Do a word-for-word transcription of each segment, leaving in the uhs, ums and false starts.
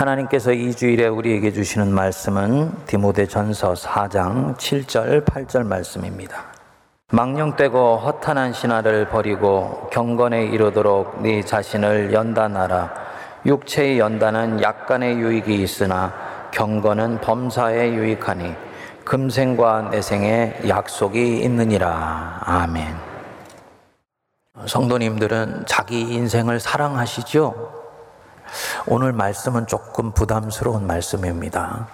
하나님께서 이 주일에 우리에게 주시는 말씀은 디모데전서 사 장 칠 절 팔 절 말씀입니다. 망령되고 허탄한 신화를 버리고 경건에 이르도록 네 자신을 연단하라. 육체의 연단은 약간의 유익이 있으나 경건은 범사에 유익하니 금생과 내생에 약속이 있느니라. 아멘. 성도님들은 자기 인생을 사랑하시죠? 오늘 말씀은 조금 부담스러운 말씀입니다.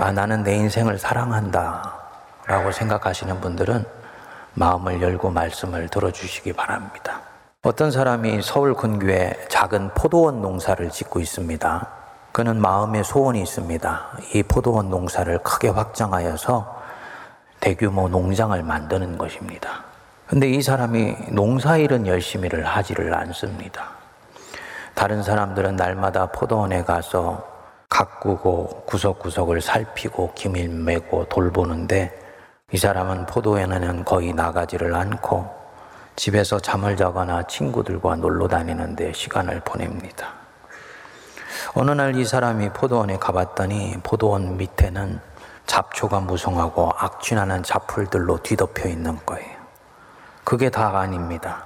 아, 나는 내 인생을 사랑한다 라고 생각하시는 분들은 마음을 열고 말씀을 들어주시기 바랍니다. 어떤 사람이 서울 근교에 작은 포도원 농사를 짓고 있습니다. 그는 마음에 소원이 있습니다. 이 포도원 농사를 크게 확장하여서 대규모 농장을 만드는 것입니다. 근데 이 사람이 농사일은 열심히를 하지를 않습니다. 다른 사람들은 날마다 포도원에 가서 가꾸고 구석구석을 살피고 기밀 메고 돌보는데, 이 사람은 포도원에는 거의 나가지를 않고 집에서 잠을 자거나 친구들과 놀러 다니는데 시간을 보냅니다. 어느 날 이 사람이 포도원에 가봤더니 포도원 밑에는 잡초가 무성하고 악취나는 잡풀들로 뒤덮여 있는 거예요. 그게 다가 아닙니다.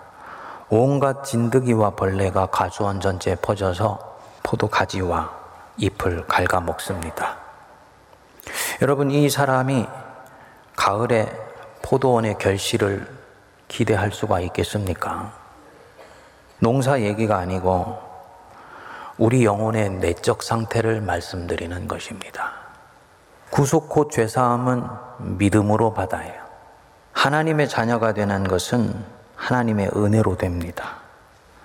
온갖 진드기와 벌레가 가수원 전체에 퍼져서 포도 가지와 잎을 갉아먹습니다. 여러분, 이 사람이 가을에 포도원의 결실을 기대할 수가 있겠습니까? 농사 얘기가 아니고 우리 영혼의 내적 상태를 말씀드리는 것입니다. 구속고 죄사함은 믿음으로 받아요. 하나님의 자녀가 되는 것은 하나님의 은혜로 됩니다.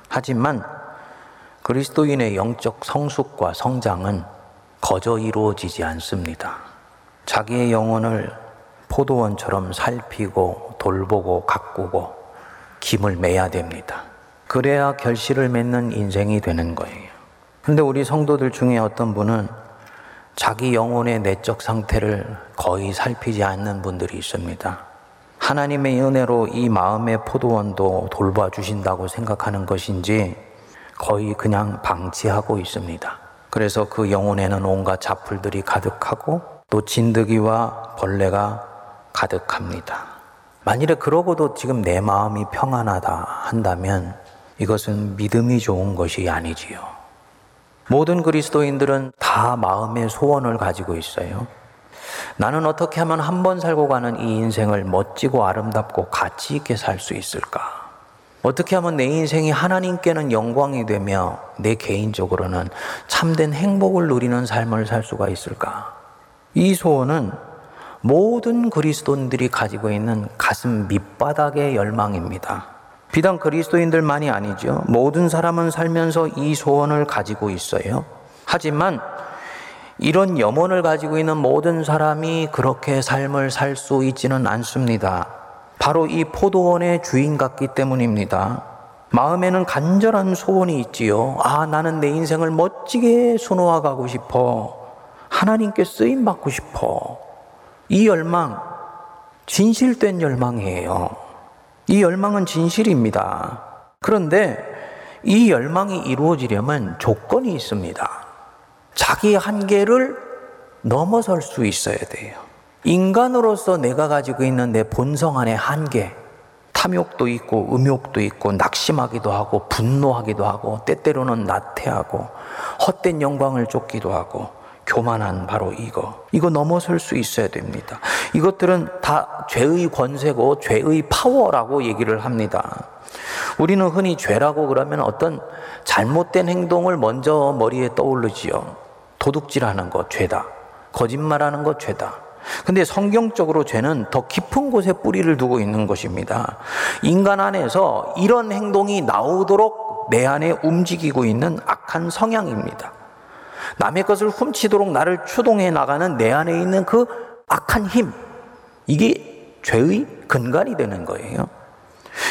하지만 그리스도인의 영적 성숙과 성장은 거저 이루어지지 않습니다. 자기의 영혼을 포도원처럼 살피고 돌보고 가꾸고 김을 매야 됩니다. 그래야 결실을 맺는 인생이 되는 거예요. 그런데 우리 성도들 중에 어떤 분은 자기 영혼의 내적 상태를 거의 살피지 않는 분들이 있습니다. 하나님의 은혜로 이 마음의 포도원도 돌봐주신다고 생각하는 것인지 거의 그냥 방치하고 있습니다. 그래서 그 영혼에는 온갖 잡풀들이 가득하고 또 진드기와 벌레가 가득합니다. 만일에 그러고도 지금 내 마음이 평안하다 한다면 이것은 믿음이 좋은 것이 아니지요. 모든 그리스도인들은 다 마음의 소원을 가지고 있어요. 나는 어떻게 하면 한 번 살고 가는 이 인생을 멋지고 아름답고 가치 있게 살 수 있을까? 어떻게 하면 내 인생이 하나님께는 영광이 되며 내 개인적으로는 참된 행복을 누리는 삶을 살 수가 있을까? 이 소원은 모든 그리스도인들이 가지고 있는 가슴 밑바닥의 열망입니다. 비단 그리스도인들만이 아니죠. 모든 사람은 살면서 이 소원을 가지고 있어요. 하지만 이런 염원을 가지고 있는 모든 사람이 그렇게 삶을 살 수 있지는 않습니다. 바로 이 포도원의 주인 같기 때문입니다. 마음에는 간절한 소원이 있지요. 아, 나는 내 인생을 멋지게 수놓아가고 싶어. 하나님께 쓰임받고 싶어. 이 열망, 진실된 열망이에요. 이 열망은 진실입니다. 그런데 이 열망이 이루어지려면 조건이 있습니다. 자기의 한계를 넘어설 수 있어야 돼요. 인간으로서 내가 가지고 있는 내 본성 안의 한계, 탐욕도 있고 음욕도 있고 낙심하기도 하고 분노하기도 하고 때때로는 나태하고 헛된 영광을 쫓기도 하고 교만한 바로 이거, 이거 넘어설 수 있어야 됩니다. 이것들은 다 죄의 권세고 죄의 파워라고 얘기를 합니다. 우리는 흔히 죄라고 그러면 어떤 잘못된 행동을 먼저 머리에 떠오르지요. 도둑질하는 거 죄다. 거짓말하는 거 죄다. 근데 성경적으로 죄는 더 깊은 곳에 뿌리를 두고 있는 것입니다. 인간 안에서 이런 행동이 나오도록 내 안에 움직이고 있는 악한 성향입니다. 남의 것을 훔치도록 나를 추동해 나가는 내 안에 있는 그 악한 힘, 이게 죄의 근간이 되는 거예요.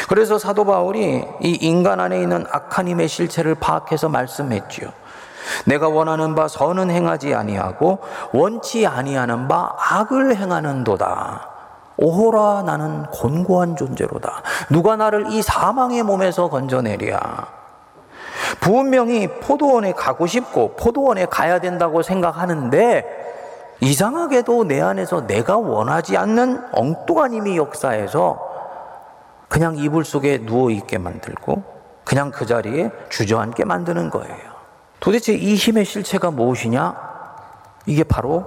그래서 사도 바울이 이 인간 안에 있는 악한 힘의 실체를 파악해서 말씀했지요. 내가 원하는 바 선은 행하지 아니하고 원치 아니하는 바 악을 행하는도다. 오호라, 나는 곤고한 존재로다. 누가 나를 이 사망의 몸에서 건져내랴. 분명히 포도원에 가고 싶고 포도원에 가야 된다고 생각하는데 이상하게도 내 안에서 내가 원하지 않는 엉뚱한 힘이 역사해서 그냥 이불 속에 누워있게 만들고 그냥 그 자리에 주저앉게 만드는 거예요. 도대체 이 힘의 실체가 무엇이냐? 이게 바로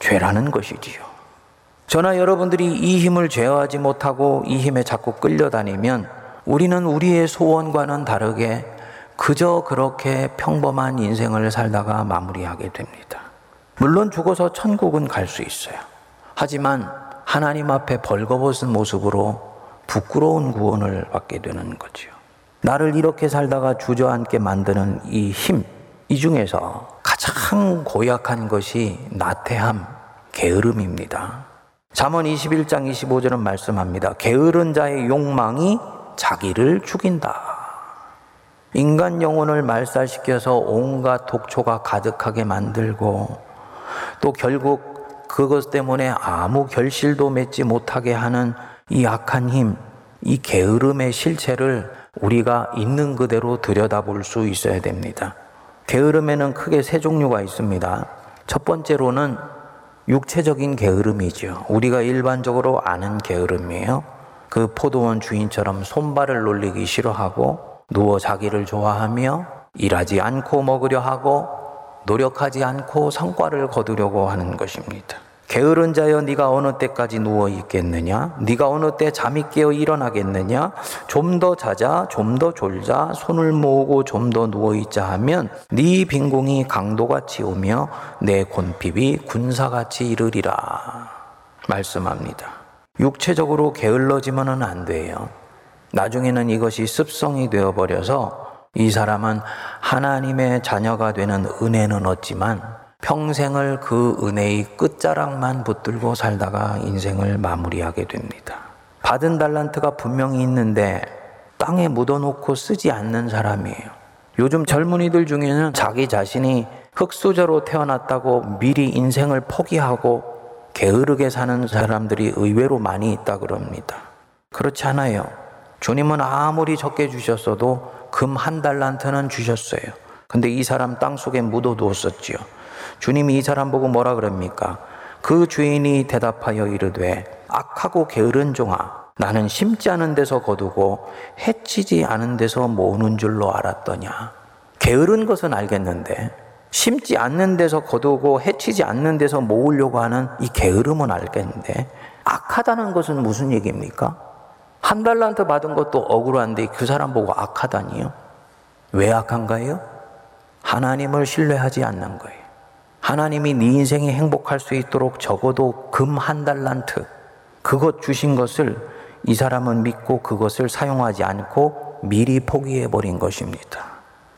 죄라는 것이지요. 저나 여러분들이 이 힘을 제어하지 못하고 이 힘에 자꾸 끌려다니면 우리는 우리의 소원과는 다르게 그저 그렇게 평범한 인생을 살다가 마무리하게 됩니다. 물론 죽어서 천국은 갈 수 있어요. 하지만 하나님 앞에 벌거벗은 모습으로 부끄러운 구원을 받게 되는 거죠. 나를 이렇게 살다가 주저앉게 만드는 이 힘, 이 중에서 가장 고약한 것이 나태함, 게으름입니다. 잠언 이십일 장 이십오 절은 말씀합니다. 게으른 자의 욕망이 자기를 죽인다. 인간 영혼을 말살시켜서 온갖 독초가 가득하게 만들고 또 결국 그것 때문에 아무 결실도 맺지 못하게 하는 이 악한 힘, 이 게으름의 실체를 우리가 있는 그대로 들여다볼 수 있어야 됩니다. 게으름에는 크게 세 종류가 있습니다. 첫 번째로는 육체적인 게으름이죠. 우리가 일반적으로 아는 게으름이에요. 그 포도원 주인처럼 손발을 놀리기 싫어하고 누워 자기를 좋아하며 일하지 않고 먹으려 하고 노력하지 않고 성과를 거두려고 하는 것입니다. 게으른 자여 네가 어느 때까지 누워 있겠느냐? 네가 어느 때 잠이 깨어 일어나겠느냐? 좀 더 자자, 좀 더 졸자, 손을 모으고 좀 더 누워 있자 하면 네 빈궁이 강도같이 오며 내 곤핍이 군사같이 이르리라 말씀합니다. 육체적으로 게을러지면 안 돼요. 나중에는 이것이 습성이 되어버려서 이 사람은 하나님의 자녀가 되는 은혜는 얻지만 평생을 그 은혜의 끝자락만 붙들고 살다가 인생을 마무리하게 됩니다. 받은 달란트가 분명히 있는데 땅에 묻어놓고 쓰지 않는 사람이에요. 요즘 젊은이들 중에는 자기 자신이 흙수저로 태어났다고 미리 인생을 포기하고 게으르게 사는 사람들이 의외로 많이 있다 그럽니다. 그렇지 않아요. 주님은 아무리 적게 주셨어도 금 한 달란트는 주셨어요. 근데 이 사람 땅속에 묻어두었었지요. 주님이 이 사람 보고 뭐라 그럽니까? 그 주인이 대답하여 이르되 악하고 게으른 종아 나는 심지 않은 데서 거두고 해치지 않은 데서 모으는 줄로 알았더냐. 게으른 것은 알겠는데 심지 않는 데서 거두고 해치지 않는 데서 모으려고 하는 이 게으름은 알겠는데 악하다는 것은 무슨 얘기입니까? 한 달란트 받은 것도 억울한데 그 사람 보고 악하다니요? 왜 악한가요? 하나님을 신뢰하지 않는 거예요. 하나님이 네 인생이 행복할 수 있도록 적어도 금 한 달란트 그것 주신 것을 이 사람은 믿고 그것을 사용하지 않고 미리 포기해버린 것입니다.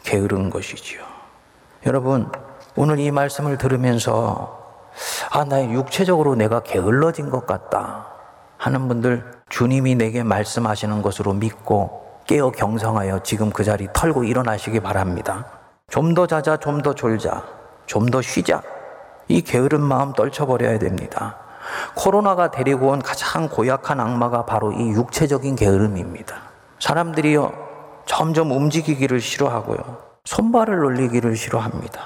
게으른 것이지요. 여러분 오늘 이 말씀을 들으면서 아, 나 육체적으로 내가 게을러진 것 같다 하는 분들 주님이 내게 말씀하시는 것으로 믿고 깨어 경성하여 지금 그 자리 털고 일어나시기 바랍니다. 좀 더 자자 좀 더 졸자 좀 더 쉬자. 이 게으른 마음 떨쳐버려야 됩니다. 코로나가 데리고 온 가장 고약한 악마가 바로 이 육체적인 게으름입니다. 사람들이요 점점 움직이기를 싫어하고요. 손발을 놀리기를 싫어합니다.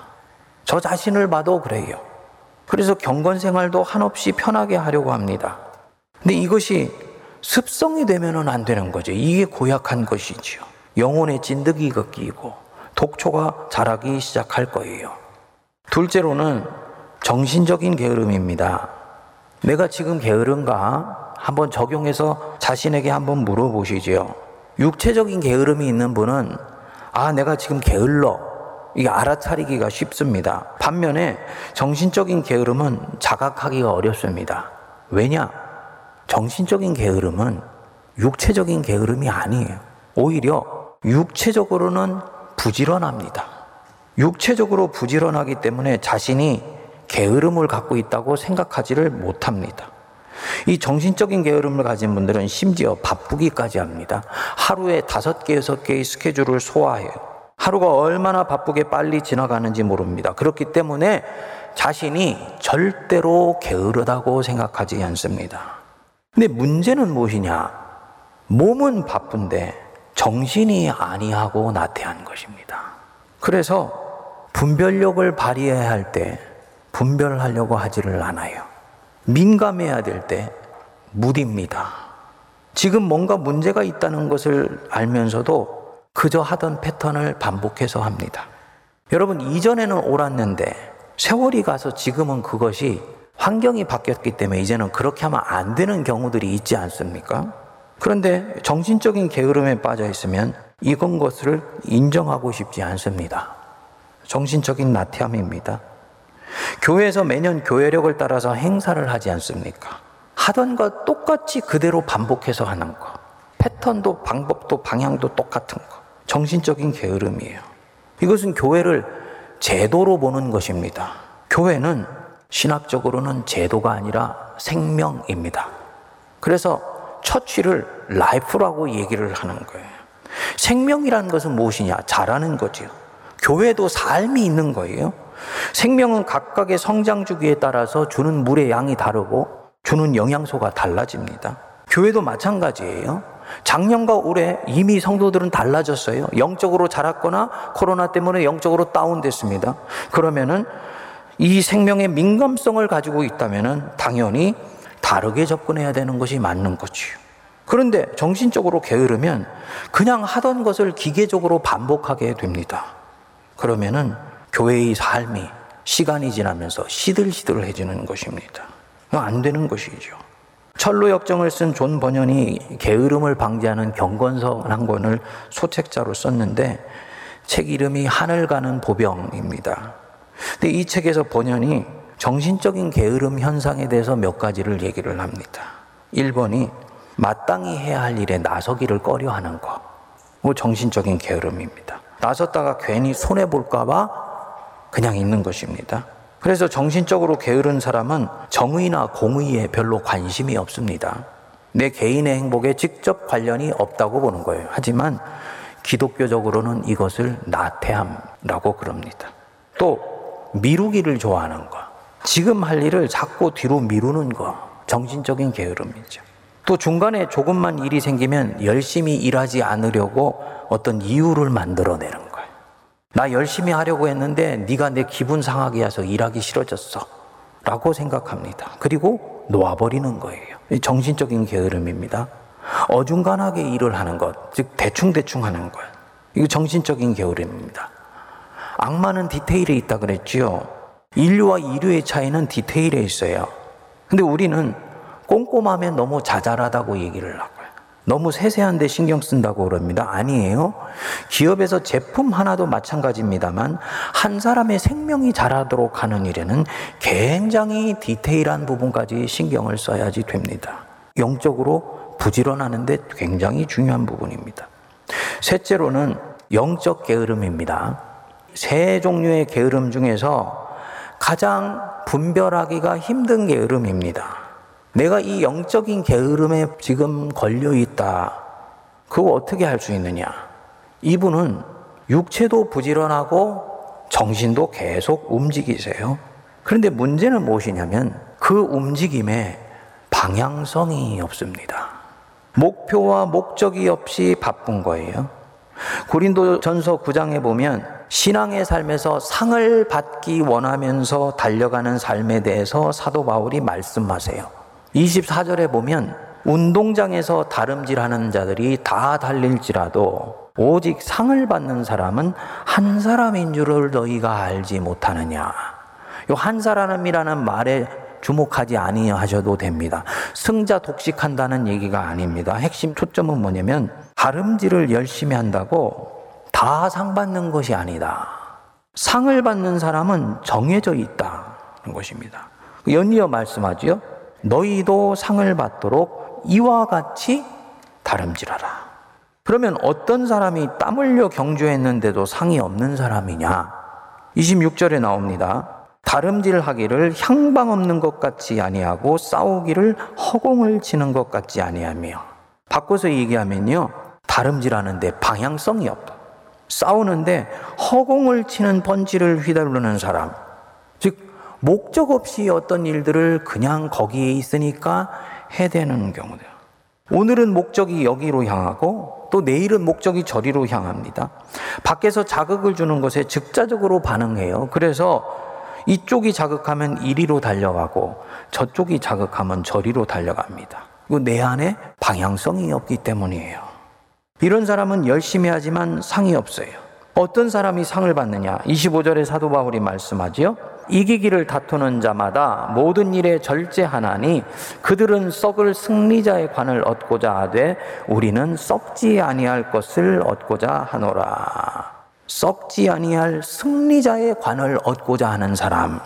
저 자신을 봐도 그래요. 그래서 경건 생활도 한없이 편하게 하려고 합니다. 근데 이것이 습성이 되면은 안 되는 거죠. 이게 고약한 것이지요. 영혼에 찐득이가 끼고 독초가 자라기 시작할 거예요. 둘째로는 정신적인 게으름입니다. 내가 지금 게으른가? 한번 적용해서 자신에게 한번 물어보시지요. 육체적인 게으름이 있는 분은 아, 내가 지금 게을러. 이게 알아차리기가 쉽습니다. 반면에 정신적인 게으름은 자각하기가 어렵습니다. 왜냐? 정신적인 게으름은 육체적인 게으름이 아니에요. 오히려 육체적으로는 부지런합니다. 육체적으로 부지런하기 때문에 자신이 게으름을 갖고 있다고 생각하지를 못합니다. 이 정신적인 게으름을 가진 분들은 심지어 바쁘기까지 합니다. 하루에 다섯 개, 여섯 개의 스케줄을 소화해요. 하루가 얼마나 바쁘게 빨리 지나가는지 모릅니다. 그렇기 때문에 자신이 절대로 게으르다고 생각하지 않습니다. 근데 문제는 무엇이냐? 몸은 바쁜데 정신이 아니하고 나태한 것입니다. 그래서 분별력을 발휘해야 할 때 분별하려고 하지를 않아요. 민감해야 될 때 무딥니다. 지금 뭔가 문제가 있다는 것을 알면서도 그저 하던 패턴을 반복해서 합니다. 여러분, 이전에는 옳았는데 세월이 가서 지금은 그것이 환경이 바뀌었기 때문에 이제는 그렇게 하면 안 되는 경우들이 있지 않습니까? 그런데 정신적인 게으름에 빠져 있으면 이건 것을 인정하고 싶지 않습니다. 정신적인 나태함입니다. 교회에서 매년 교회력을 따라서 행사를 하지 않습니까? 하던 것 똑같이 그대로 반복해서 하는 것, 패턴도 방법도 방향도 똑같은 것, 정신적인 게으름이에요. 이것은 교회를 제도로 보는 것입니다. 교회는 신학적으로는 제도가 아니라 생명입니다. 그래서 처치를 라이프라고 얘기를 하는 거예요. 생명이라는 것은 무엇이냐? 자라는 거지요. 교회도 삶이 있는 거예요. 생명은 각각의 성장 주기에 따라서 주는 물의 양이 다르고 주는 영양소가 달라집니다. 교회도 마찬가지예요. 작년과 올해 이미 성도들은 달라졌어요. 영적으로 자랐거나 코로나 때문에 영적으로 다운됐습니다. 그러면은 이 생명의 민감성을 가지고 있다면은 당연히 다르게 접근해야 되는 것이 맞는 거지요. 그런데 정신적으로 게으르면 그냥 하던 것을 기계적으로 반복하게 됩니다. 그러면은 교회의 삶이 시간이 지나면서 시들시들해지는 것입니다. 안 되는 것이죠. 철로 역정을 쓴 존 번연이 게으름을 방지하는 경건서 한 권을 소책자로 썼는데 책 이름이 하늘 가는 보병입니다. 근데 이 책에서 번연이 정신적인 게으름 현상에 대해서 몇 가지를 얘기를 합니다. 일 번이 마땅히 해야 할 일에 나서기를 꺼려하는 것. 뭐 정신적인 게으름입니다. 나섰다가 괜히 손해볼까 봐 그냥 있는 것입니다. 그래서 정신적으로 게으른 사람은 정의나 공의에 별로 관심이 없습니다. 내 개인의 행복에 직접 관련이 없다고 보는 거예요. 하지만 기독교적으로는 이것을 나태함이라고 그럽니다. 또 미루기를 좋아하는 것, 지금 할 일을 자꾸 뒤로 미루는 것, 정신적인 게으름이죠. 또 중간에 조금만 일이 생기면 열심히 일하지 않으려고 어떤 이유를 만들어내는 거예요. 나 열심히 하려고 했는데 네가 내 기분 상하게 해서 일하기 싫어졌어 라고 생각합니다. 그리고 놓아버리는 거예요. 정신적인 게으름입니다. 어중간하게 일을 하는 것, 즉 대충대충 하는 것, 이거 정신적인 게으름입니다. 악마는 디테일에 있다 그랬지요. 인류와 이류의 차이는 디테일에 있어요. 근데 우리는 꼼꼼하면 너무 자잘하다고 얘기를 하고 너무 세세한데 신경 쓴다고 그럽니다. 아니에요. 기업에서 제품 하나도 마찬가지입니다만 한 사람의 생명이 자라도록 하는 일에는 굉장히 디테일한 부분까지 신경을 써야지 됩니다. 영적으로 부지런하는데 굉장히 중요한 부분입니다. 셋째로는 영적 게으름입니다. 세 종류의 게으름 중에서 가장 분별하기가 힘든 게으름입니다. 내가 이 영적인 게으름에 지금 걸려있다. 그거 어떻게 할 수 있느냐? 이분은 육체도 부지런하고 정신도 계속 움직이세요. 그런데 문제는 무엇이냐면 그 움직임에 방향성이 없습니다. 목표와 목적이 없이 바쁜 거예요. 고린도전서 구 장에 보면 신앙의 삶에서 상을 받기 원하면서 달려가는 삶에 대해서 사도 바울이 말씀하세요. 이십사 절에 보면 운동장에서 다름질하는 자들이 다 달릴지라도 오직 상을 받는 사람은 한 사람인 줄을 너희가 알지 못하느냐. 요 한 사람이라는 말에 주목하지 아니하셔도 됩니다. 승자 독식한다는 얘기가 아닙니다. 핵심 초점은 뭐냐면 다름질을 열심히 한다고 다 상 받는 것이 아니다. 상을 받는 사람은 정해져 있다는 것입니다. 연이어 말씀하지요. 너희도 상을 받도록 이와 같이 다름질하라. 그러면 어떤 사람이 땀 흘려 경주했는데도 상이 없는 사람이냐? 이십육 절에 나옵니다. 다름질하기를 향방 없는 것 같이 아니하고 싸우기를 허공을 치는 것 같이 아니하며. 바꿔서 얘기하면요, 다름질하는데 방향성이 없다. 싸우는데 허공을 치는 번지를 휘두르는 사람, 즉 목적 없이 어떤 일들을 그냥 거기에 있으니까 해대는 경우다. 오늘은 목적이 여기로 향하고 또 내일은 목적이 저리로 향합니다. 밖에서 자극을 주는 것에 즉자적으로 반응해요. 그래서 이쪽이 자극하면 이리로 달려가고 저쪽이 자극하면 저리로 달려갑니다. 이거 내 안에 방향성이 없기 때문이에요. 이런 사람은 열심히 하지만 상이 없어요. 어떤 사람이 상을 받느냐? 이십오 절에 사도 바울이 말씀하지요. 이기기를 다투는 자마다 모든 일에 절제하나니 그들은 썩을 승리자의 관을 얻고자 하되 우리는 썩지 아니할 것을 얻고자 하노라. 썩지 아니할 승리자의 관을 얻고자 하는 사람,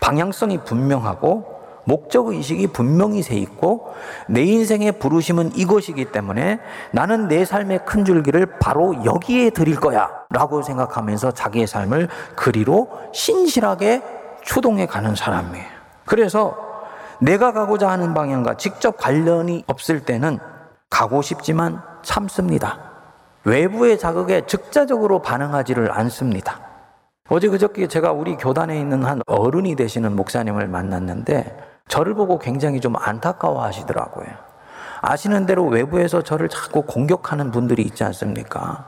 방향성이 분명하고 목적의식이 분명히 세 있고 내 인생의 부르심은 이것이기 때문에 나는 내 삶의 큰 줄기를 바로 여기에 드릴 거야 라고 생각하면서 자기의 삶을 그리로 신실하게 추동해 가는 사람이에요. 그래서 내가 가고자 하는 방향과 직접 관련이 없을 때는 가고 싶지만 참습니다. 외부의 자극에 즉자적으로 반응하지를 않습니다. 어제 그저께 제가 우리 교단에 있는 한 어른이 되시는 목사님을 만났는데 저를 보고 굉장히 좀 안타까워 하시더라고요. 아시는 대로 외부에서 저를 자꾸 공격하는 분들이 있지 않습니까?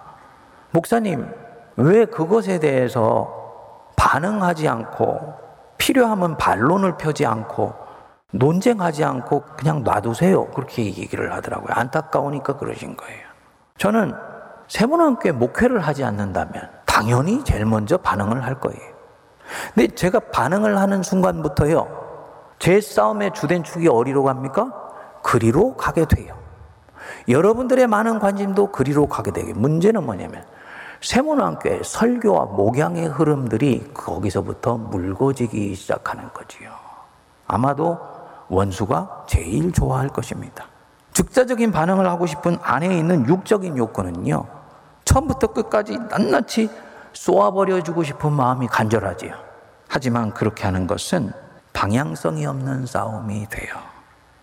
목사님, 왜 그것에 대해서 반응하지 않고 필요하면 반론을 펴지 않고 논쟁하지 않고 그냥 놔두세요. 그렇게 얘기를 하더라고요. 안타까우니까 그러신 거예요. 저는 세분학교에 목회를 하지 않는다면 당연히 제일 먼저 반응을 할 거예요. 근데 제가 반응을 하는 순간부터요. 제 싸움의 주된 축이 어디로 갑니까? 그리로 가게 돼요. 여러분들의 많은 관심도 그리로 가게 되게. 문제는 뭐냐면 세문안교의 설교와 목양의 흐름들이 거기서부터 묽어지기 시작하는 거지요. 아마도 원수가 제일 좋아할 것입니다. 즉자적인 반응을 하고 싶은 안에 있는 육적인 욕구는요. 처음부터 끝까지 낱낱이 쏘아버려주고 싶은 마음이 간절하지요. 하지만 그렇게 하는 것은 방향성이 없는 싸움이 돼요.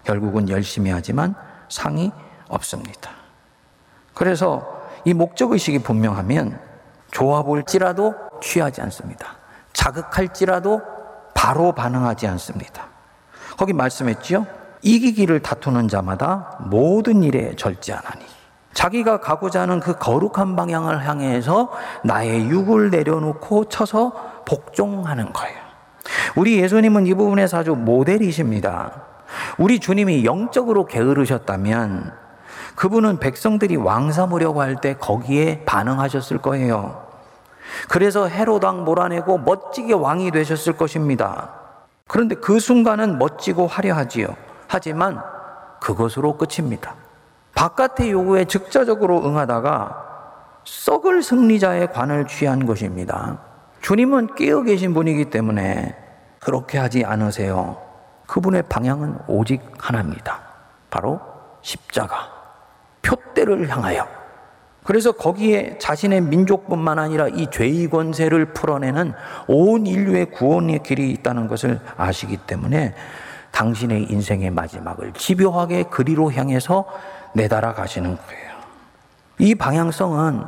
결국은 열심히 하지만 상이 없습니다. 그래서 이 목적의식이 분명하면 좋아 보일지라도 취하지 않습니다. 자극할지라도 바로 반응하지 않습니다. 거기 말씀했지요? 이기기를 다투는 자마다 모든 일에 절제하나니. 자기가 가고자 하는 그 거룩한 방향을 향해서 나의 육을 내려놓고 쳐서 복종하는 거예요. 우리 예수님은 이 부분에서 아주 모델이십니다. 우리 주님이 영적으로 게으르셨다면 그분은 백성들이 왕 삼으려고 할 때 거기에 반응하셨을 거예요. 그래서 헤롯 왕 몰아내고 멋지게 왕이 되셨을 것입니다. 그런데 그 순간은 멋지고 화려하지요. 하지만 그것으로 끝입니다. 바깥의 요구에 즉자적으로 응하다가 썩을 승리자의 관을 취한 것입니다. 주님은 깨어 계신 분이기 때문에 그렇게 하지 않으세요. 그분의 방향은 오직 하나입니다. 바로 십자가, 푯대를 향하여. 그래서 거기에 자신의 민족뿐만 아니라 이 죄의 권세를 풀어내는 온 인류의 구원의 길이 있다는 것을 아시기 때문에 당신의 인생의 마지막을 집요하게 그리로 향해서 내달아 가시는 거예요. 이 방향성은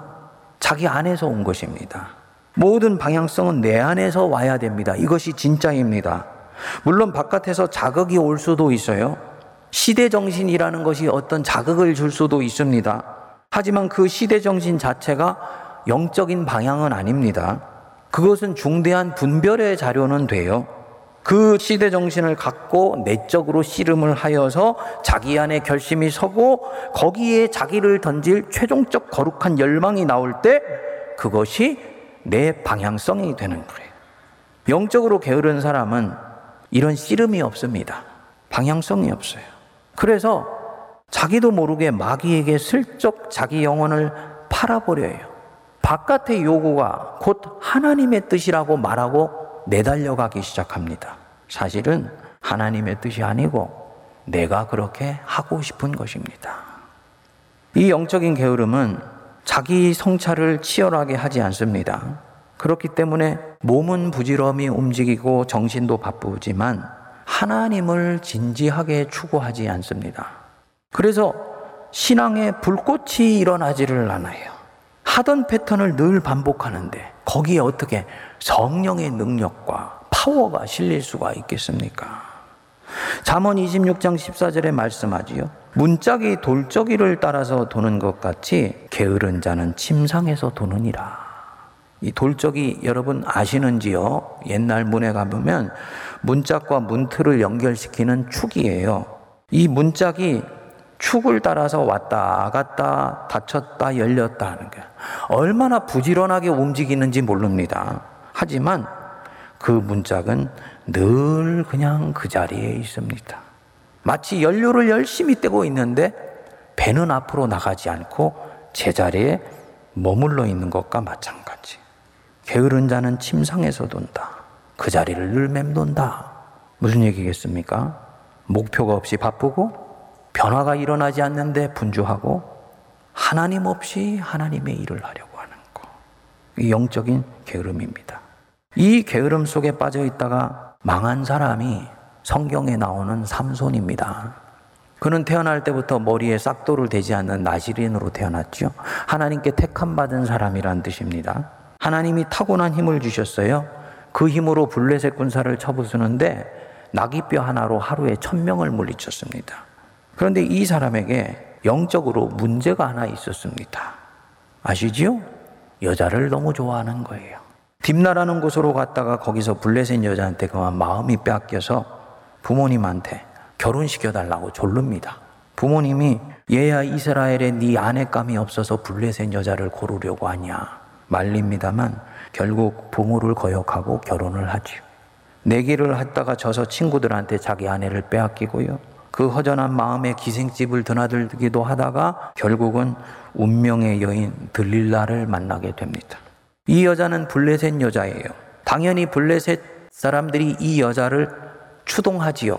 자기 안에서 온 것입니다. 모든 방향성은 내 안에서 와야 됩니다. 이것이 진짜입니다. 물론 바깥에서 자극이 올 수도 있어요. 시대정신이라는 것이 어떤 자극을 줄 수도 있습니다. 하지만 그 시대정신 자체가 영적인 방향은 아닙니다. 그것은 중대한 분별의 자료는 돼요. 그 시대정신을 갖고 내적으로 씨름을 하여서 자기 안에 결심이 서고 거기에 자기를 던질 최종적 거룩한 열망이 나올 때 그것이 내 방향성이 되는 거예요. 영적으로 게으른 사람은 이런 씨름이 없습니다. 방향성이 없어요. 그래서 자기도 모르게 마귀에게 슬쩍 자기 영혼을 팔아버려요. 바깥의 요구가 곧 하나님의 뜻이라고 말하고 내달려가기 시작합니다. 사실은 하나님의 뜻이 아니고 내가 그렇게 하고 싶은 것입니다. 이 영적인 게으름은 자기 성찰을 치열하게 하지 않습니다. 그렇기 때문에 몸은 부지런히 움직이고 정신도 바쁘지만 하나님을 진지하게 추구하지 않습니다. 그래서 신앙의 불꽃이 일어나지를 않아요. 하던 패턴을 늘 반복하는데 거기에 어떻게 성령의 능력과 파워가 실릴 수가 있겠습니까? 잠언 이십육 장 십사 절에 말씀하지요. 문짝이 돌적이를 따라서 도는 것 같이 게으른 자는 침상에서 도느니라. 이 돌적이 여러분 아시는지요? 옛날 문에 가보면 문짝과 문틀을 연결시키는 축이에요. 이 문짝이 축을 따라서 왔다 갔다 닫혔다 열렸다 하는 거예요. 얼마나 부지런하게 움직이는지 모릅니다. 하지만 그 문짝은 늘 그냥 그 자리에 있습니다. 마치 연료를 열심히 떼고 있는데 배는 앞으로 나가지 않고 제자리에 머물러 있는 것과 마찬가지. 게으른 자는 침상에서 돈다. 그 자리를 늘 맴돈다. 무슨 얘기겠습니까? 목표가 없이 바쁘고 변화가 일어나지 않는데 분주하고 하나님 없이 하나님의 일을 하려고 하는 것. 이 영적인 게으름입니다. 이 게으름 속에 빠져 있다가 망한 사람이 성경에 나오는 삼손입니다. 그는 태어날 때부터 머리에 싹도를 대지 않는 나실인으로 태어났죠. 하나님께 택함받은 사람이란 뜻입니다. 하나님이 타고난 힘을 주셨어요. 그 힘으로 블레셋 군사를 쳐부수는데 나귀뼈 하나로 하루에 천명을 물리쳤습니다. 그런데 이 사람에게 영적으로 문제가 하나 있었습니다. 아시지요? 여자를 너무 좋아하는 거예요. 딥나라는 곳으로 갔다가 거기서 블레셋 여자한테 그만 마음이 빼앗겨서 부모님한테 결혼시켜달라고 졸릅니다. 부모님이 얘야 이스라엘에 네 아내감이 없어서 블레셋 여자를 고르려고 하냐 말립니다만 결국 부모를 거역하고 결혼을 하지요. 내기를 했다가 져서 친구들한테 자기 아내를 빼앗기고요. 그 허전한 마음에 기생집을 드나들기도 하다가 결국은 운명의 여인 들릴라를 만나게 됩니다. 이 여자는 블레셋 여자예요. 당연히 블레셋 사람들이 이 여자를 추동하지요.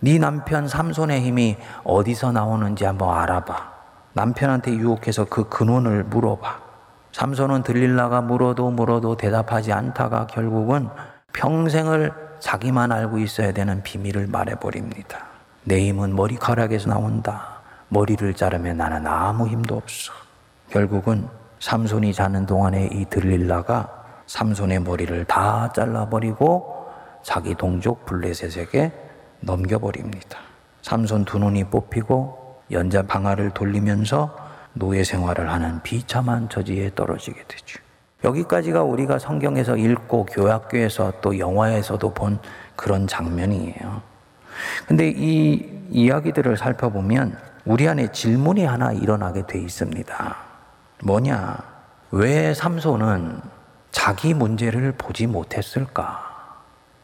네 남편 삼손의 힘이 어디서 나오는지 한번 알아봐. 남편한테 유혹해서 그 근원을 물어봐. 삼손은 들릴라가 물어도 물어도 대답하지 않다가 결국은 평생을 자기만 알고 있어야 되는 비밀을 말해버립니다. 내 힘은 머리카락에서 나온다. 머리를 자르면 나는 아무 힘도 없어. 결국은 삼손이 자는 동안에 이 들릴라가 삼손의 머리를 다 잘라버리고 자기 동족 블레셋에게 넘겨버립니다. 삼손 두 눈이 뽑히고 연자 방아를 돌리면서 노예 생활을 하는 비참한 처지에 떨어지게 되죠. 여기까지가 우리가 성경에서 읽고 교학교에서 또 영화에서도 본 그런 장면이에요. 근데 이 이야기들을 살펴보면 우리 안에 질문이 하나 일어나게 돼 있습니다. 뭐냐? 왜 삼손은 자기 문제를 보지 못했을까?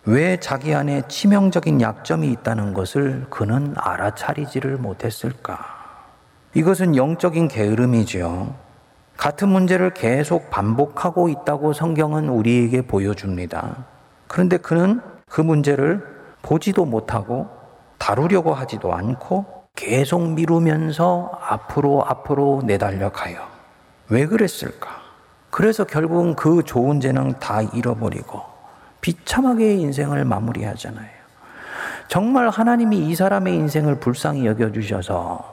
왜 자기 안에 치명적인 약점이 있다는 것을 그는 알아차리지를 못했을까? 이것은 영적인 게으름이죠. 같은 문제를 계속 반복하고 있다고 성경은 우리에게 보여줍니다. 그런데 그는 그 문제를 보지도 못하고 다루려고 하지도 않고 계속 미루면서 앞으로 앞으로 내달려 가요. 왜 그랬을까? 그래서 결국은 그 좋은 재능 다 잃어버리고 비참하게 인생을 마무리하잖아요. 정말 하나님이 이 사람의 인생을 불쌍히 여겨주셔서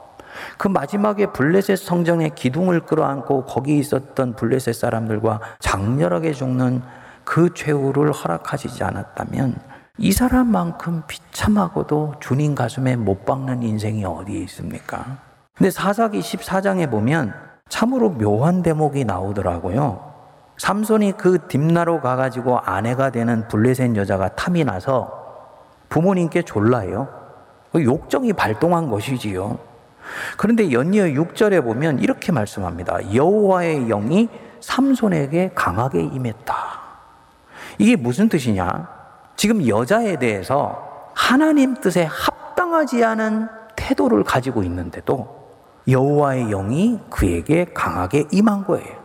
그 마지막에 블레셋 성전의 기둥을 끌어안고 거기 있었던 블레셋 사람들과 장렬하게 죽는 그 최후를 허락하시지 않았다면 이 사람만큼 비참하고도 주님 가슴에 못 박는 인생이 어디에 있습니까? 근데 사사기 십사 장에 보면 참으로 묘한 대목이 나오더라고요. 삼손이 그 딥나로 가가지고 아내가 되는 블레셋 여자가 탐이 나서 부모님께 졸라요. 욕정이 발동한 것이지요. 그런데 연이어 육 절에 보면 이렇게 말씀합니다. 여호와의 영이 삼손에게 강하게 임했다. 이게 무슨 뜻이냐? 지금 여자에 대해서 하나님 뜻에 합당하지 않은 태도를 가지고 있는데도 여호와의 영이 그에게 강하게 임한 거예요.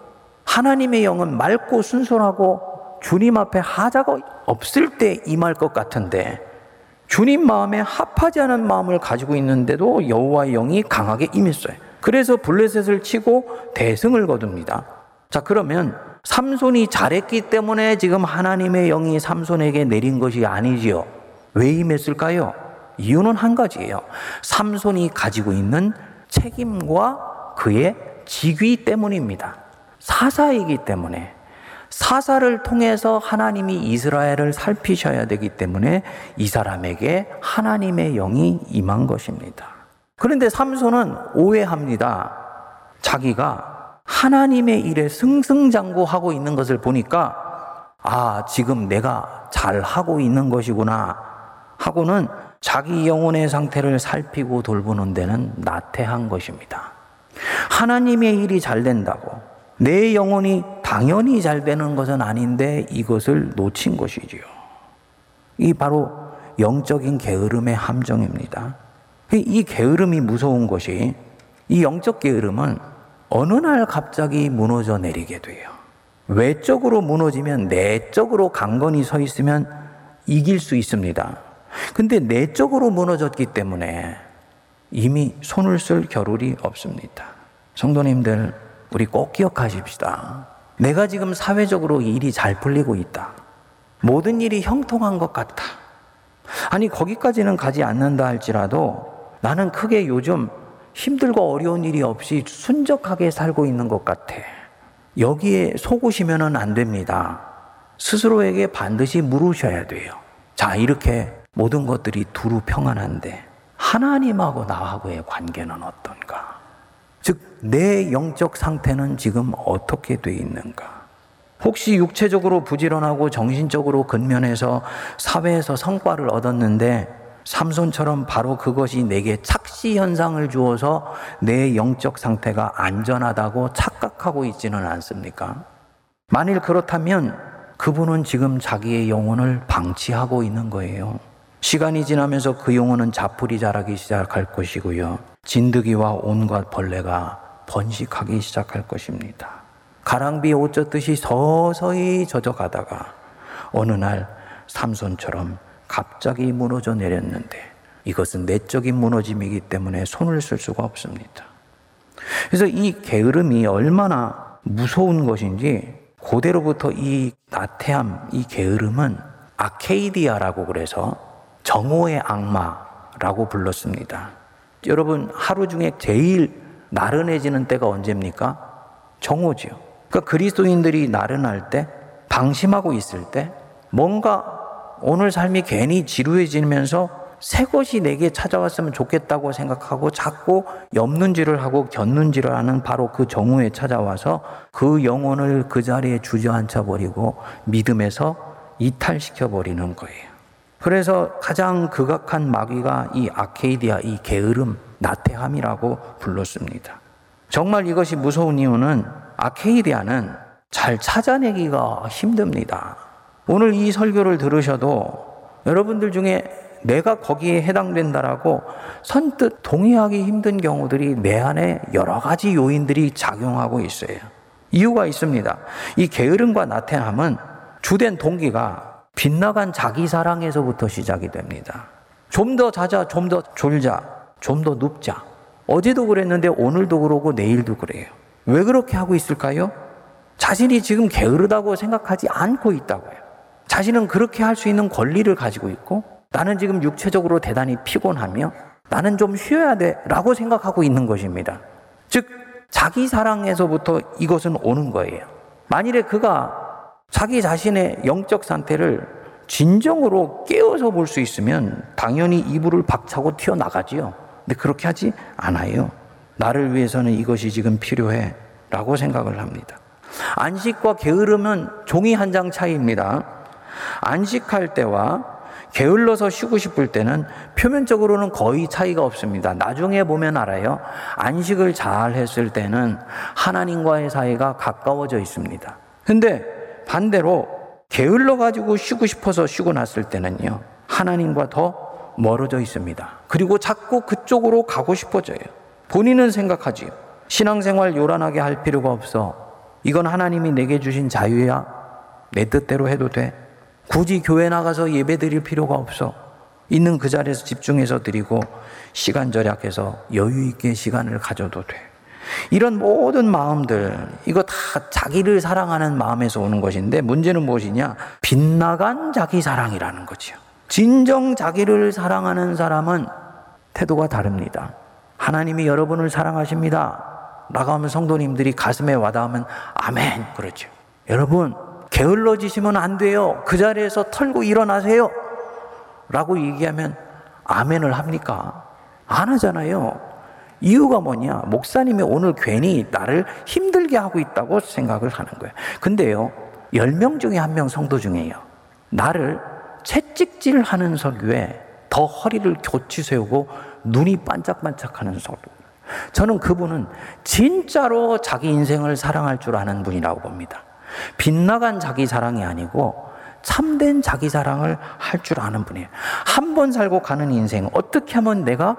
하나님의 영은 맑고 순순하고 주님 앞에 하자가 없을 때 임할 것 같은데 주님 마음에 합하지 않은 마음을 가지고 있는데도 여호와의 영이 강하게 임했어요. 그래서 블레셋을 치고 대승을 거둡니다. 자, 그러면 삼손이 잘했기 때문에 지금 하나님의 영이 삼손에게 내린 것이 아니지요. 왜 임했을까요? 이유는 한 가지예요. 삼손이 가지고 있는 책임과 그의 직위 때문입니다. 사사이기 때문에 사사를 통해서 하나님이 이스라엘을 살피셔야 되기 때문에 이 사람에게 하나님의 영이 임한 것입니다. 그런데 삼손은 오해합니다. 자기가 하나님의 일에 승승장구하고 있는 것을 보니까 아, 지금 내가 잘하고 있는 것이구나 하고는 자기 영혼의 상태를 살피고 돌보는 데는 나태한 것입니다. 하나님의 일이 잘 된다고 내 영혼이 당연히 잘 되는 것은 아닌데 이것을 놓친 것이지요. 이 바로 영적인 게으름의 함정입니다. 이 게으름이 무서운 것이 이 영적 게으름은 어느 날 갑자기 무너져 내리게 돼요. 외적으로 무너지면 내적으로 강건히 서 있으면 이길 수 있습니다. 근데 내적으로 무너졌기 때문에 이미 손을 쓸 겨를이 없습니다. 성도님들, 우리 꼭 기억하십시다. 내가 지금 사회적으로 일이 잘 풀리고 있다. 모든 일이 형통한 것 같다. 아니, 거기까지는 가지 않는다 할지라도 나는 크게 요즘 힘들고 어려운 일이 없이 순적하게 살고 있는 것 같아. 여기에 속으시면 안 됩니다. 스스로에게 반드시 물으셔야 돼요. 자, 이렇게 모든 것들이 두루 평안한데 하나님하고 나하고의 관계는 어떤가? 즉, 내 영적 상태는 지금 어떻게 돼 있는가? 혹시 육체적으로 부지런하고 정신적으로 근면해서 사회에서 성과를 얻었는데 삼손처럼 바로 그것이 내게 착시 현상을 주어서 내 영적 상태가 안전하다고 착각하고 있지는 않습니까? 만일 그렇다면 그분은 지금 자기의 영혼을 방치하고 있는 거예요. 시간이 지나면서 그 영혼은 자풀이 자라기 시작할 것이고요. 진드기와 온갖 벌레가 번식하기 시작할 것입니다. 가랑비에 옷 젖듯이 서서히 젖어가다가 어느 날 삼손처럼 갑자기 무너져 내렸는데 이것은 내적인 무너짐이기 때문에 손을 쓸 수가 없습니다. 그래서 이 게으름이 얼마나 무서운 것인지 고대로부터 이 나태함, 이 게으름은 아케이디아라고 그래서 정오의 악마라고 불렀습니다. 여러분, 하루 중에 제일 나른해지는 때가 언제입니까? 정오지요. 그러니까 그리스도인들이 나른할 때, 방심하고 있을 때, 뭔가 오늘 삶이 괜히 지루해지면서 새 것이 내게 찾아왔으면 좋겠다고 생각하고 자꾸 엽눈질을 하고 곁눈질을 하는 바로 그 정오에 찾아와서 그 영혼을 그 자리에 주저앉혀 버리고 믿음에서 이탈시켜 버리는 거예요. 그래서 가장 극악한 마귀가 이 아케이디아, 이 게으름, 나태함이라고 불렀습니다. 정말 이것이 무서운 이유는 아케이디아는 잘 찾아내기가 힘듭니다. 오늘 이 설교를 들으셔도 여러분들 중에 내가 거기에 해당된다라고 선뜻 동의하기 힘든 경우들이 내 안에 여러 가지 요인들이 작용하고 있어요. 이유가 있습니다. 이 게으름과 나태함은 주된 동기가 빗나간 자기 사랑에서부터 시작이 됩니다. 좀 더 자자, 좀 더 졸자, 좀 더 눕자. 어제도 그랬는데 오늘도 그러고 내일도 그래요. 왜 그렇게 하고 있을까요? 자신이 지금 게으르다고 생각하지 않고 있다고요. 자신은 그렇게 할 수 있는 권리를 가지고 있고 나는 지금 육체적으로 대단히 피곤하며 나는 좀 쉬어야 돼 라고 생각하고 있는 것입니다. 즉, 자기 사랑에서부터 이것은 오는 거예요. 만일에 그가 자기 자신의 영적 상태를 진정으로 깨워서 볼 수 있으면 당연히 이불을 박차고 튀어나가지요. 근데 그렇게 하지 않아요. 나를 위해서는 이것이 지금 필요해 라고 생각을 합니다. 안식과 게으름은 종이 한 장 차이입니다. 안식할 때와 게을러서 쉬고 싶을 때는 표면적으로는 거의 차이가 없습니다. 나중에 보면 알아요. 안식을 잘 했을 때는 하나님과의 사이가 가까워져 있습니다. 근데 반대로 게을러 가지고 쉬고 싶어서 쉬고 났을 때는요, 하나님과 더 멀어져 있습니다. 그리고 자꾸 그쪽으로 가고 싶어져요. 본인은 생각하지요. 신앙생활 요란하게 할 필요가 없어. 이건 하나님이 내게 주신 자유야. 내 뜻대로 해도 돼. 굳이 교회 나가서 예배 드릴 필요가 없어. 있는 그 자리에서 집중해서 드리고 시간 절약해서 여유 있게 시간을 가져도 돼. 이런 모든 마음들, 이거 다 자기를 사랑하는 마음에서 오는 것인데 문제는 무엇이냐? 빗나간 자기 사랑이라는 거죠. 진정 자기를 사랑하는 사람은 태도가 다릅니다. 하나님이 여러분을 사랑하십니다. 나가면 성도님들이 가슴에 와닿으면 아멘 그러죠. 여러분, 게을러지시면 안 돼요. 그 자리에서 털고 일어나세요. 라고 얘기하면 아멘을 합니까? 안 하잖아요. 이유가 뭐냐? 목사님이 오늘 괜히 나를 힘들게 하고 있다고 생각을 하는 거예요. 근데요, 열 명 중에 한 명 성도 중에요, 나를 채찍질하는 설교에 더 허리를 교치세우고 눈이 반짝반짝하는 설교, 저는 그분은 진짜로 자기 인생을 사랑할 줄 아는 분이라고 봅니다. 빗나간 자기 사랑이 아니고 참된 자기 사랑을 할 줄 아는 분이에요. 한 번 살고 가는 인생, 어떻게 하면 내가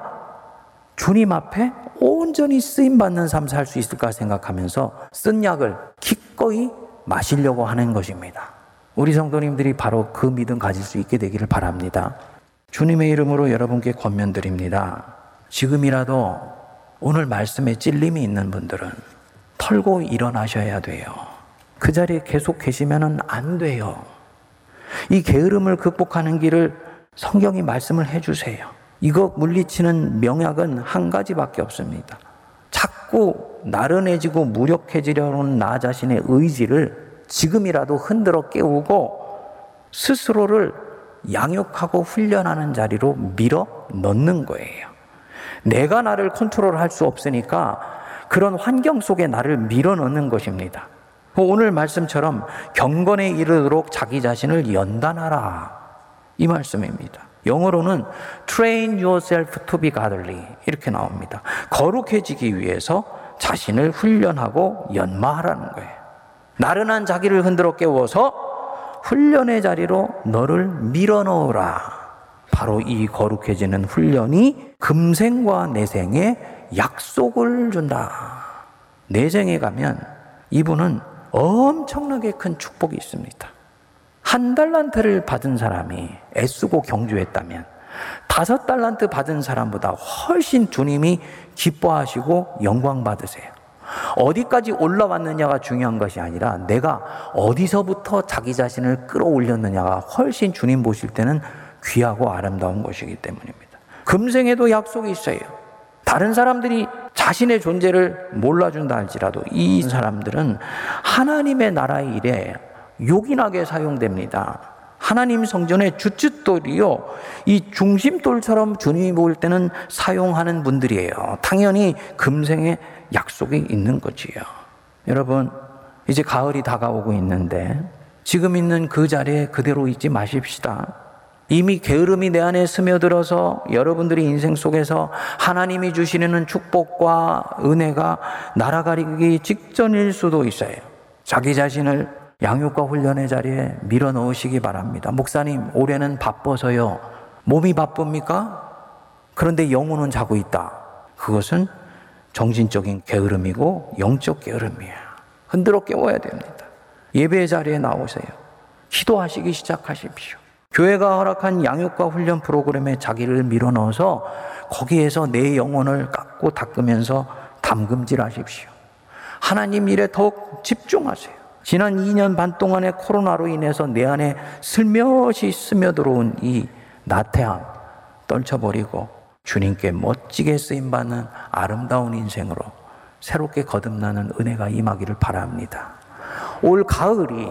주님 앞에 온전히 쓰임받는 삶 살 수 있을까 생각하면서 쓴 약을 기꺼이 마시려고 하는 것입니다. 우리 성도님들이 바로 그 믿음 가질 수 있게 되기를 바랍니다. 주님의 이름으로 여러분께 권면드립니다. 지금이라도 오늘 말씀에 찔림이 있는 분들은 털고 일어나셔야 돼요. 그 자리에 계속 계시면 안 돼요. 이 게으름을 극복하는 길을 성경이 말씀을 해주세요. 이거 물리치는 명약은 한 가지밖에 없습니다. 자꾸 나른해지고 무력해지려는 나 자신의 의지를 지금이라도 흔들어 깨우고 스스로를 양육하고 훈련하는 자리로 밀어 넣는 거예요. 내가 나를 컨트롤할 수 없으니까 그런 환경 속에 나를 밀어 넣는 것입니다. 오늘 말씀처럼 경건에 이르도록 자기 자신을 연단하라, 이 말씀입니다. 영어로는 train yourself to be godly 이렇게 나옵니다. 거룩해지기 위해서 자신을 훈련하고 연마하라는 거예요. 나른한 자기를 흔들어 깨워서 훈련의 자리로 너를 밀어넣으라. 바로 이 거룩해지는 훈련이 금생과 내생에 약속을 준다. 내생에 가면 이분은 엄청나게 큰 축복이 있습니다. 한 달란트를 받은 사람이 애쓰고 경주했다면 다섯 달란트 받은 사람보다 훨씬 주님이 기뻐하시고 영광 받으세요. 어디까지 올라왔느냐가 중요한 것이 아니라 내가 어디서부터 자기 자신을 끌어올렸느냐가 훨씬 주님 보실 때는 귀하고 아름다운 것이기 때문입니다. 금생에도 약속이 있어요. 다른 사람들이 자신의 존재를 몰라준다 할지라도 이 사람들은 하나님의 나라의 일에 요긴하게 사용됩니다. 하나님 성전의 주춧돌이요, 이 중심돌처럼 주님이 보일 때는 사용하는 분들이에요. 당연히 금생에 약속이 있는 거지요. 여러분, 이제 가을이 다가오고 있는데 지금 있는 그 자리에 그대로 있지 마십시다. 이미 게으름이 내 안에 스며들어서 여러분들이 인생 속에서 하나님이 주시는 축복과 은혜가 날아가기 직전일 수도 있어요. 자기 자신을 양육과 훈련의 자리에 밀어넣으시기 바랍니다. 목사님, 올해는 바빠서요. 몸이 바쁩니까? 그런데 영혼은 자고 있다. 그것은 정신적인 게으름이고 영적 게으름이에요. 흔들어 깨워야 됩니다. 예배의 자리에 나오세요. 기도하시기 시작하십시오. 교회가 허락한 양육과 훈련 프로그램에 자기를 밀어넣어서 거기에서 내 영혼을 깎고 닦으면서 담금질하십시오. 하나님 일에 더욱 집중하세요. 지난 이 년 반 동안의 코로나로 인해서 내 안에 슬며시 스며들어온 이 나태함 떨쳐버리고 주님께 멋지게 쓰임받는 아름다운 인생으로 새롭게 거듭나는 은혜가 임하기를 바랍니다. 올 가을이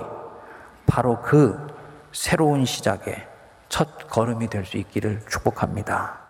바로 그 새로운 시작의 첫 걸음이 될 수 있기를 축복합니다.